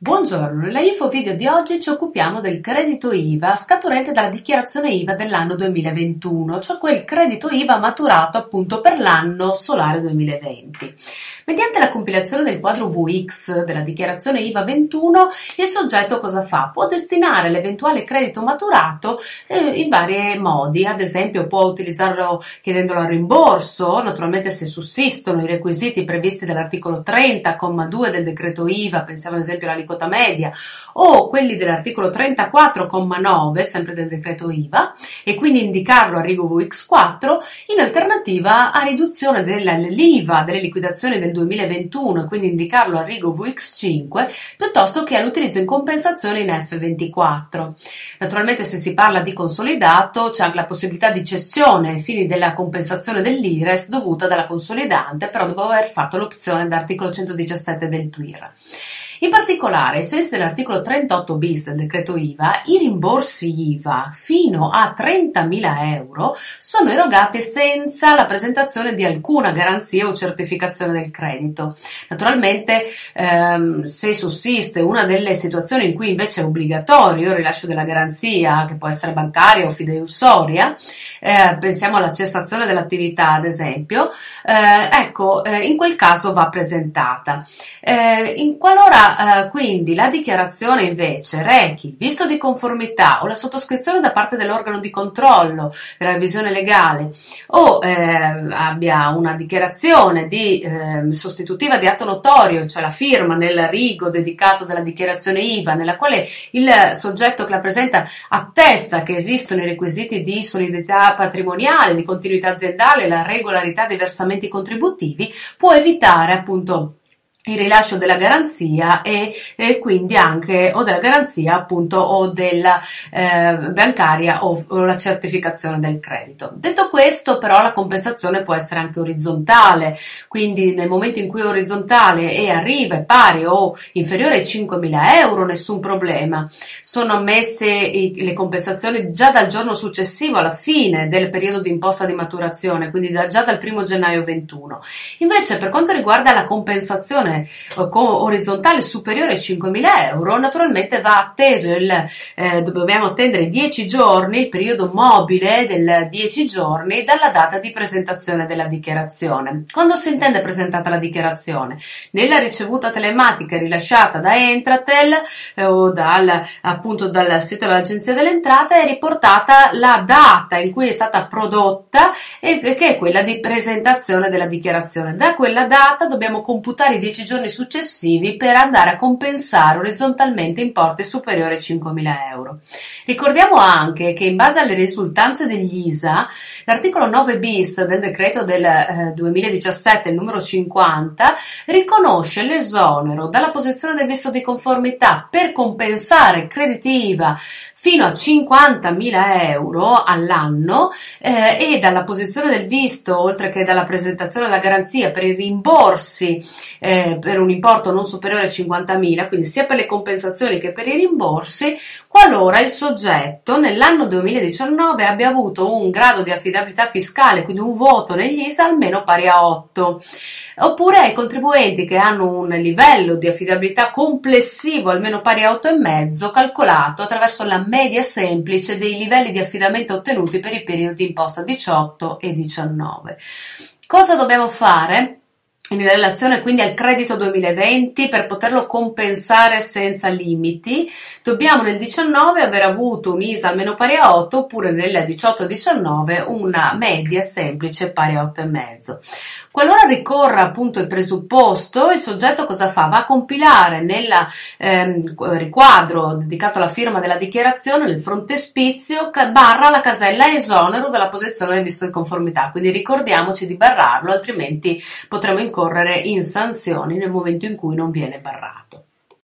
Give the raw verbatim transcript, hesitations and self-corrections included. Buongiorno, nell'info video di oggi ci occupiamo del credito I V A scaturente dalla dichiarazione I V A dell'anno duemilaventuno, cioè quel credito I V A maturato appunto per l'anno solare duemilaventi. Mediante la compilazione del quadro V X della dichiarazione I V A ventuno, il soggetto cosa fa? Può destinare l'eventuale credito maturato eh, in vari modi, ad esempio può utilizzarlo chiedendolo al rimborso, naturalmente se sussistono i requisiti previsti dall'articolo trenta comma due del decreto I V A, pensiamo ad esempio alla media, o quelli dell'articolo trentaquattro comma nove sempre del decreto I V A, e quindi indicarlo a rigo V X quattro in alternativa a riduzione dell'I V A delle liquidazioni del duemilaventuno, quindi indicarlo a rigo V X cinque piuttosto che all'utilizzo in compensazione in F ventiquattro. Naturalmente se si parla di consolidato c'è anche la possibilità di cessione ai fini della compensazione dell'I R E S dovuta dalla consolidante, però dopo aver fatto l'opzione d'articolo centodiciassette del T U I R. In particolare, ai sensi dell'articolo trentotto bis del decreto I V A, i rimborsi I V A fino a trentamila euro sono erogati senza la presentazione di alcuna garanzia o certificazione del credito. Naturalmente, ehm, se sussiste una delle situazioni in cui invece è obbligatorio il rilascio della garanzia, che può essere bancaria o fideiussoria, eh, pensiamo alla cessazione dell'attività ad esempio, eh, ecco, eh, in quel caso va presentata. Eh, in qualora Uh, quindi la dichiarazione invece rechi visto di conformità o la sottoscrizione da parte dell'organo di controllo della revisione legale o eh, abbia una dichiarazione di eh, sostitutiva di atto notorio, cioè la firma nel rigo dedicato della dichiarazione I V A nella quale il soggetto che la presenta attesta che esistono i requisiti di solidità patrimoniale, di continuità aziendale, la regolarità dei versamenti contributivi, può evitare appunto il rilascio della garanzia e, e quindi anche o della garanzia appunto o della eh, bancaria o, o la certificazione del credito. Detto questo, però, la compensazione può essere anche orizzontale, quindi nel momento in cui è orizzontale e arriva è pari o inferiore ai cinquemila euro nessun problema. Sono ammesse i, le compensazioni già dal giorno successivo alla fine del periodo di imposta di maturazione, quindi da, già dal primo gennaio ventuno. Invece per quanto riguarda la compensazione orizzontale superiore ai cinquemila euro, naturalmente va atteso il, eh, dobbiamo attendere i dieci giorni, il periodo mobile del dieci giorni dalla data di presentazione della dichiarazione. Quando si intende presentata la dichiarazione? Nella ricevuta telematica rilasciata da Entratel eh, o dal, appunto dal sito dell'Agenzia delle Entrate è riportata la data in cui è stata prodotta e che è quella di presentazione della dichiarazione. Da quella data dobbiamo computare i dieci giorni successivi per andare a compensare orizzontalmente importi superiori ai cinquemila euro. Ricordiamo anche che in base alle risultanze degli I S A, l'articolo nove bis del decreto del eh, duemiladiciassette numero cinquanta riconosce l'esonero dalla posizione del visto di conformità per compensare crediti I V A fino a cinquantamila euro all'anno eh, e dalla posizione del visto, oltre che dalla presentazione della garanzia per i rimborsi eh, per un importo non superiore a cinquantamila, quindi sia per le compensazioni che per i rimborsi, qualora il soggetto nell'anno duemiladiciannove abbia avuto un grado di affidabilità fiscale, quindi un voto negli I S A almeno pari a otto, oppure ai contribuenti che hanno un livello di affidabilità complessivo almeno pari a otto virgola cinque calcolato attraverso la media semplice dei livelli di affidamento ottenuti per i periodi imposta diciotto e diciannove. Cosa dobbiamo fare? In relazione quindi al credito duemilaventi, per poterlo compensare senza limiti, dobbiamo nel diciannove aver avuto un I S A almeno pari a otto, oppure nel diciotto diciannove una media semplice pari a otto virgola cinque. Qualora ricorra appunto il presupposto, il soggetto cosa fa? Va a compilare nel ehm, riquadro dedicato alla firma della dichiarazione, nel frontespizio, barra la casella esonero dalla posizione del visto di conformità, quindi ricordiamoci di barrarlo, altrimenti potremo incontrare correre in sanzioni nel momento in cui non viene barrato.